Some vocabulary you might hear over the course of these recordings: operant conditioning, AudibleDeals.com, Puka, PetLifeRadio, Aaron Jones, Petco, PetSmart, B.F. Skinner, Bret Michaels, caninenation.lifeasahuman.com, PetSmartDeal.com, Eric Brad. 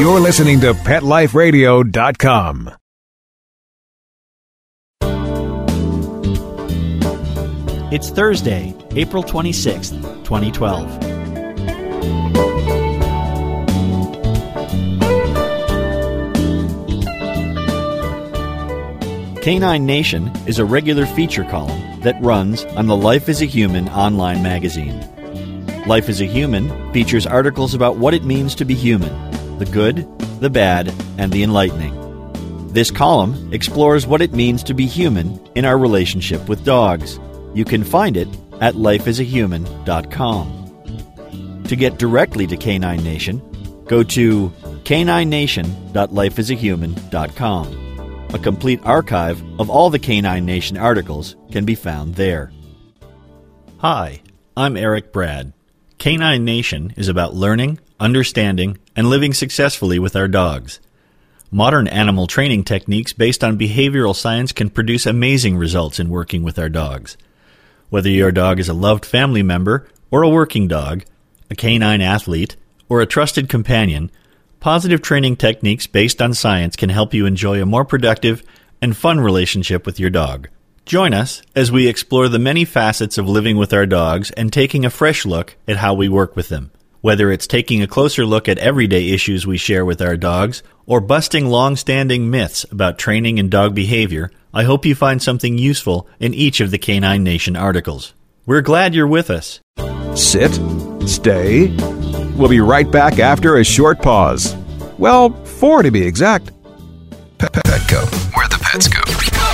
You're listening to PetLifeRadio.com. It's Thursday, April 26th, 2012. Canine Nation is a regular feature column that runs on the Life as a Human online magazine. Life as a Human features articles about what it means to be human, the good, the bad, and the enlightening. This column explores what it means to be human in our relationship with dogs. You can find it at lifeasahuman.com. To get directly to Canine Nation, go to caninenation.lifeasahuman.com. A complete archive of all the Canine Nation articles can be found there. Hi, I'm Eric Brad. Canine Nation is about learning, understanding, and living successfully with our dogs. Modern animal training techniques based on behavioral science can produce amazing results in working with our dogs. Whether your dog is a loved family member or a working dog, a canine athlete, or a trusted companion, positive training techniques based on science can help you enjoy a more productive and fun relationship with your dog. Join us as we explore the many facets of living with our dogs and taking a fresh look at how we work with them. Whether it's taking a closer look at everyday issues we share with our dogs or busting long-standing myths about training and dog behavior, I hope you find something useful in each of the Canine Nation articles. We're glad you're with us. Sit. Stay. We'll be right back after a short pause. Well, 4 to be exact. Petco, where the pets go.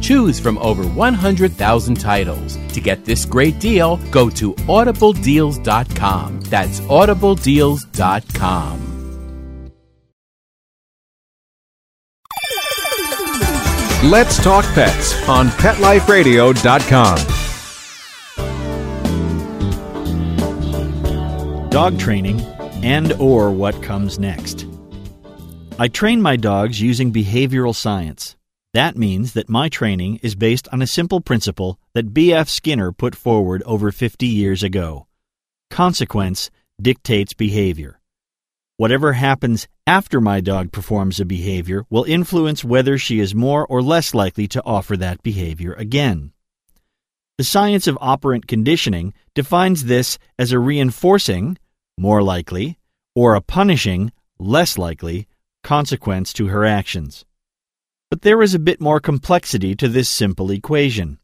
Choose from over 100,000 titles. To get this great deal, go to AudibleDeals.com. That's AudibleDeals.com. Let's Talk Pets on PetLifeRadio.com. Dog training and or what comes next. I train my dogs using behavioral science. That means that my training is based on a simple principle that B.F. Skinner put forward over 50 years ago. Consequence dictates behavior. Whatever happens after my dog performs a behavior will influence whether she is more or less likely to offer that behavior again. The science of operant conditioning defines this as a reinforcing, more likely, or a punishing, less likely, consequence to her actions. But there is a bit more complexity to this simple equation.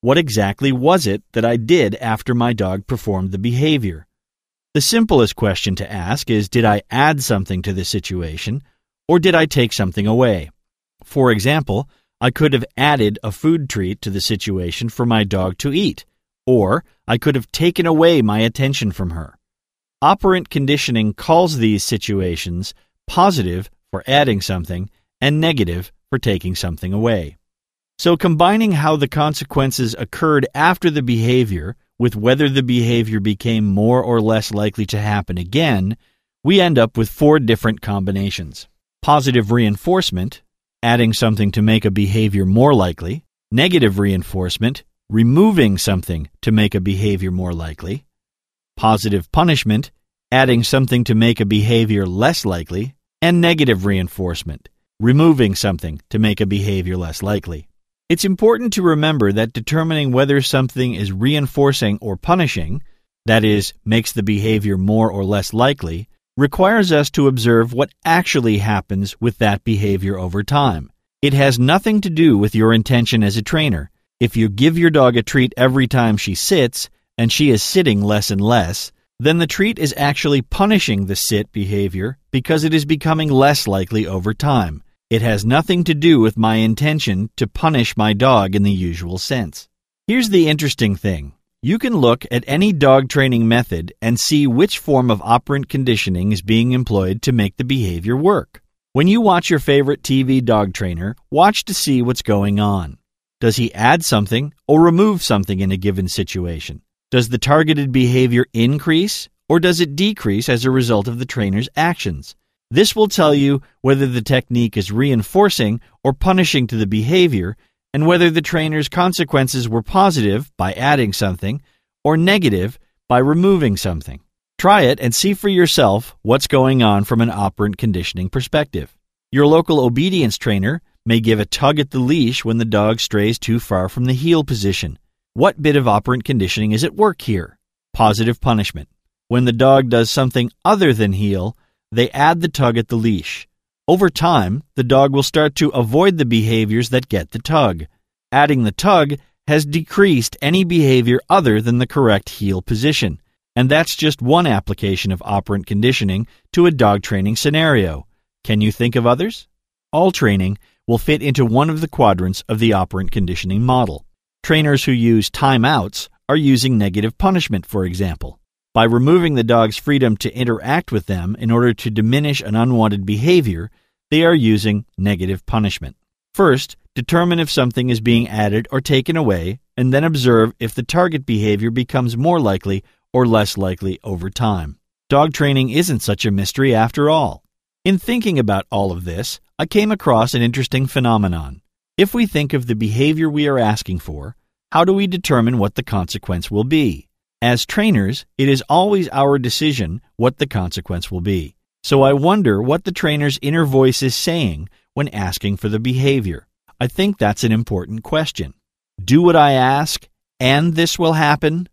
What exactly was it that I did after my dog performed the behavior? The simplest question to ask is, did I add something to the situation, or did I take something away? For example, I could have added a food treat to the situation for my dog to eat, or I could have taken away my attention from her. Operant conditioning calls these situations positive for adding something and negative for taking something away. So combining how the consequences occurred after the behavior with whether the behavior became more or less likely to happen again, we end up with 4 different combinations. Positive reinforcement, adding something to make a behavior more likely. Negative reinforcement, removing something to make a behavior more likely. Positive punishment, adding something to make a behavior less likely, and negative reinforcement, removing something to make a behavior less likely. It's important to remember that determining whether something is reinforcing or punishing, that is, makes the behavior more or less likely, requires us to observe what actually happens with that behavior over time. It has nothing to do with your intention as a trainer. If you give your dog a treat every time she sits, and she is sitting less and less, then the treat is actually punishing the sit behavior because it is becoming less likely over time. It has nothing to do with my intention to punish my dog in the usual sense. Here's the interesting thing. You can look at any dog training method and see which form of operant conditioning is being employed to make the behavior work. When you watch your favorite TV dog trainer, watch to see what's going on. Does he add something or remove something in a given situation? Does the targeted behavior increase or does it decrease as a result of the trainer's actions? This will tell you whether the technique is reinforcing or punishing to the behavior and whether the trainer's consequences were positive by adding something or negative by removing something. Try it and see for yourself what's going on from an operant conditioning perspective. Your local obedience trainer may give a tug at the leash when the dog strays too far from the heel position. What bit of operant conditioning is at work here? Positive punishment. When the dog does something other than heel, they add the tug at the leash. Over time, the dog will start to avoid the behaviors that get the tug. Adding the tug has decreased any behavior other than the correct heel position. And that's just one application of operant conditioning to a dog training scenario. Can you think of others? All training will fit into one of the quadrants of the operant conditioning model. Trainers who use timeouts are using negative punishment, for example. By removing the dog's freedom to interact with them in order to diminish an unwanted behavior, they are using negative punishment. First, determine if something is being added or taken away, and then observe if the target behavior becomes more likely or less likely over time. Dog training isn't such a mystery after all. In thinking about all of this, I came across an interesting phenomenon. If we think of the behavior we are asking for, how do we determine what the consequence will be? As trainers, it is always our decision what the consequence will be. So I wonder what the trainer's inner voice is saying when asking for the behavior. I think that's an important question. Do what I ask, and this will happen.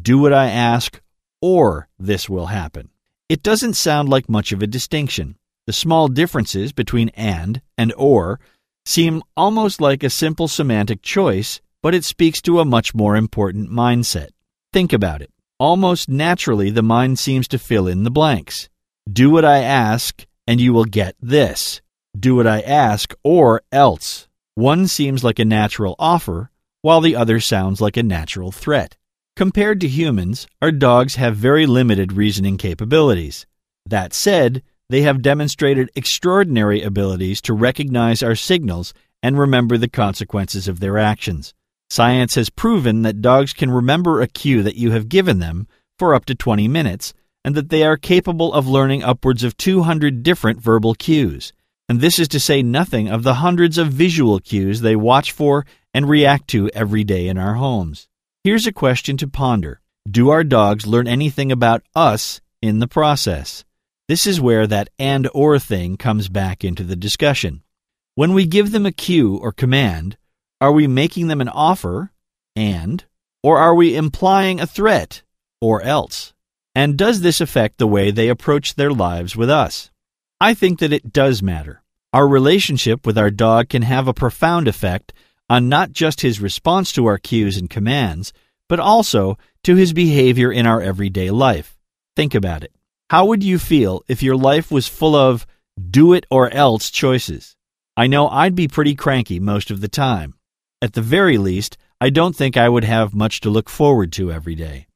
Do what I ask, or this will happen. It doesn't sound like much of a distinction. The small differences between and or seem almost like a simple semantic choice, but it speaks to a much more important mindset. Think about it. Almost naturally, the mind seems to fill in the blanks. Do what I ask, and you will get this. Do what I ask, or else. One seems like a natural offer, while the other sounds like a natural threat. Compared to humans, our dogs have very limited reasoning capabilities. That said, they have demonstrated extraordinary abilities to recognize our signals and remember the consequences of their actions. Science has proven that dogs can remember a cue that you have given them for up to 20 minutes, and that they are capable of learning upwards of 200 different verbal cues. And this is to say nothing of the hundreds of visual cues they watch for and react to every day in our homes. Here's a question to ponder. Do our dogs learn anything about us in the process? This is where that and or thing comes back into the discussion. When we give them a cue or command, are we making them an offer, and, or are we implying a threat, or else? And does this affect the way they approach their lives with us? I think that it does matter. Our relationship with our dog can have a profound effect on not just his response to our cues and commands, but also to his behavior in our everyday life. Think about it. How would you feel if your life was full of do-it-or-else choices? I know I'd be pretty cranky most of the time. At the very least, I don't think I would have much to look forward to every day.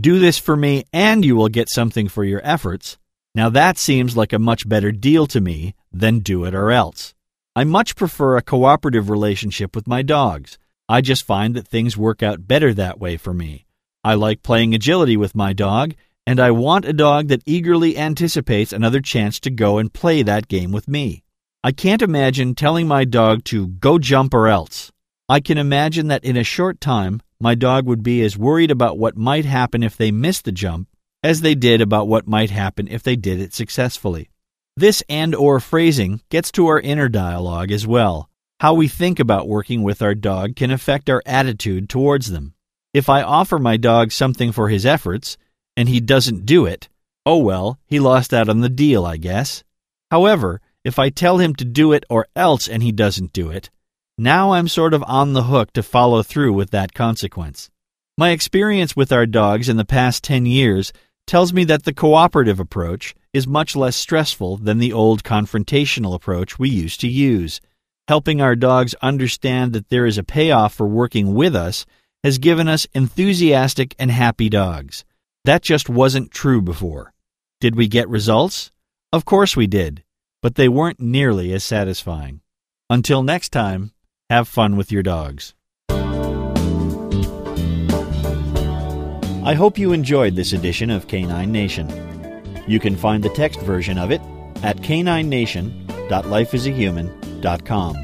Do this for me and you will get something for your efforts. Now that seems like a much better deal to me than do-it-or-else. I much prefer a cooperative relationship with my dogs. I just find that things work out better that way for me. I like playing agility with my dog, and I want a dog that eagerly anticipates another chance to go and play that game with me. I can't imagine telling my dog to go jump or else. I can imagine that in a short time, my dog would be as worried about what might happen if they missed the jump as they did about what might happen if they did it successfully. This and/or phrasing gets to our inner dialogue as well. How we think about working with our dog can affect our attitude towards them. If I offer my dog something for his efforts, and he doesn't do it, oh well, he lost out on the deal, I guess. However, if I tell him to do it or else and he doesn't do it, now I'm sort of on the hook to follow through with that consequence. My experience with our dogs in the past 10 years tells me that the cooperative approach is much less stressful than the old confrontational approach we used to use. Helping our dogs understand that there is a payoff for working with us has given us enthusiastic and happy dogs. That just wasn't true before. Did we get results? Of course we did, but they weren't nearly as satisfying. Until next time, have fun with your dogs. I hope you enjoyed this edition of Canine Nation. You can find the text version of it at caninenation.lifeasahuman.com.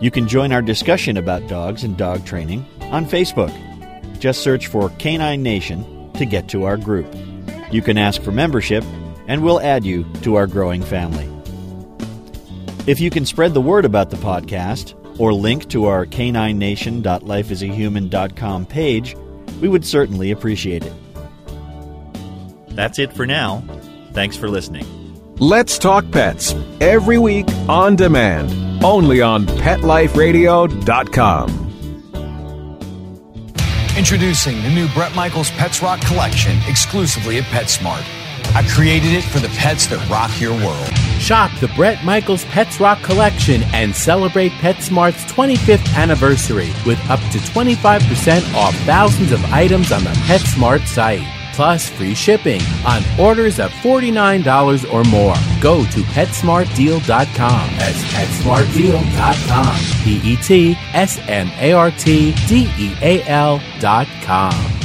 You can join our discussion about dogs and dog training on Facebook. Just search for Canine Nation to get to our group. You can ask for membership, and we'll add you to our growing family. If you can spread the word about the podcast or link to our caninenation.lifeasahuman.com page, we would certainly appreciate it. That's it for now. Thanks for listening. Let's Talk Pets, every week on demand, only on PetLifeRadio.com. Introducing the new Bret Michaels Pets Rock Collection, exclusively at PetSmart. I created it for the pets that rock your world. Shop the Bret Michaels Pets Rock Collection and celebrate PetSmart's 25th anniversary with up to 25% off thousands of items on the PetSmart site. Plus free shipping on orders of $49 or more. Go to PetSmartDeal.com. That's PetSmartDeal.com. PetSmartDeal.com.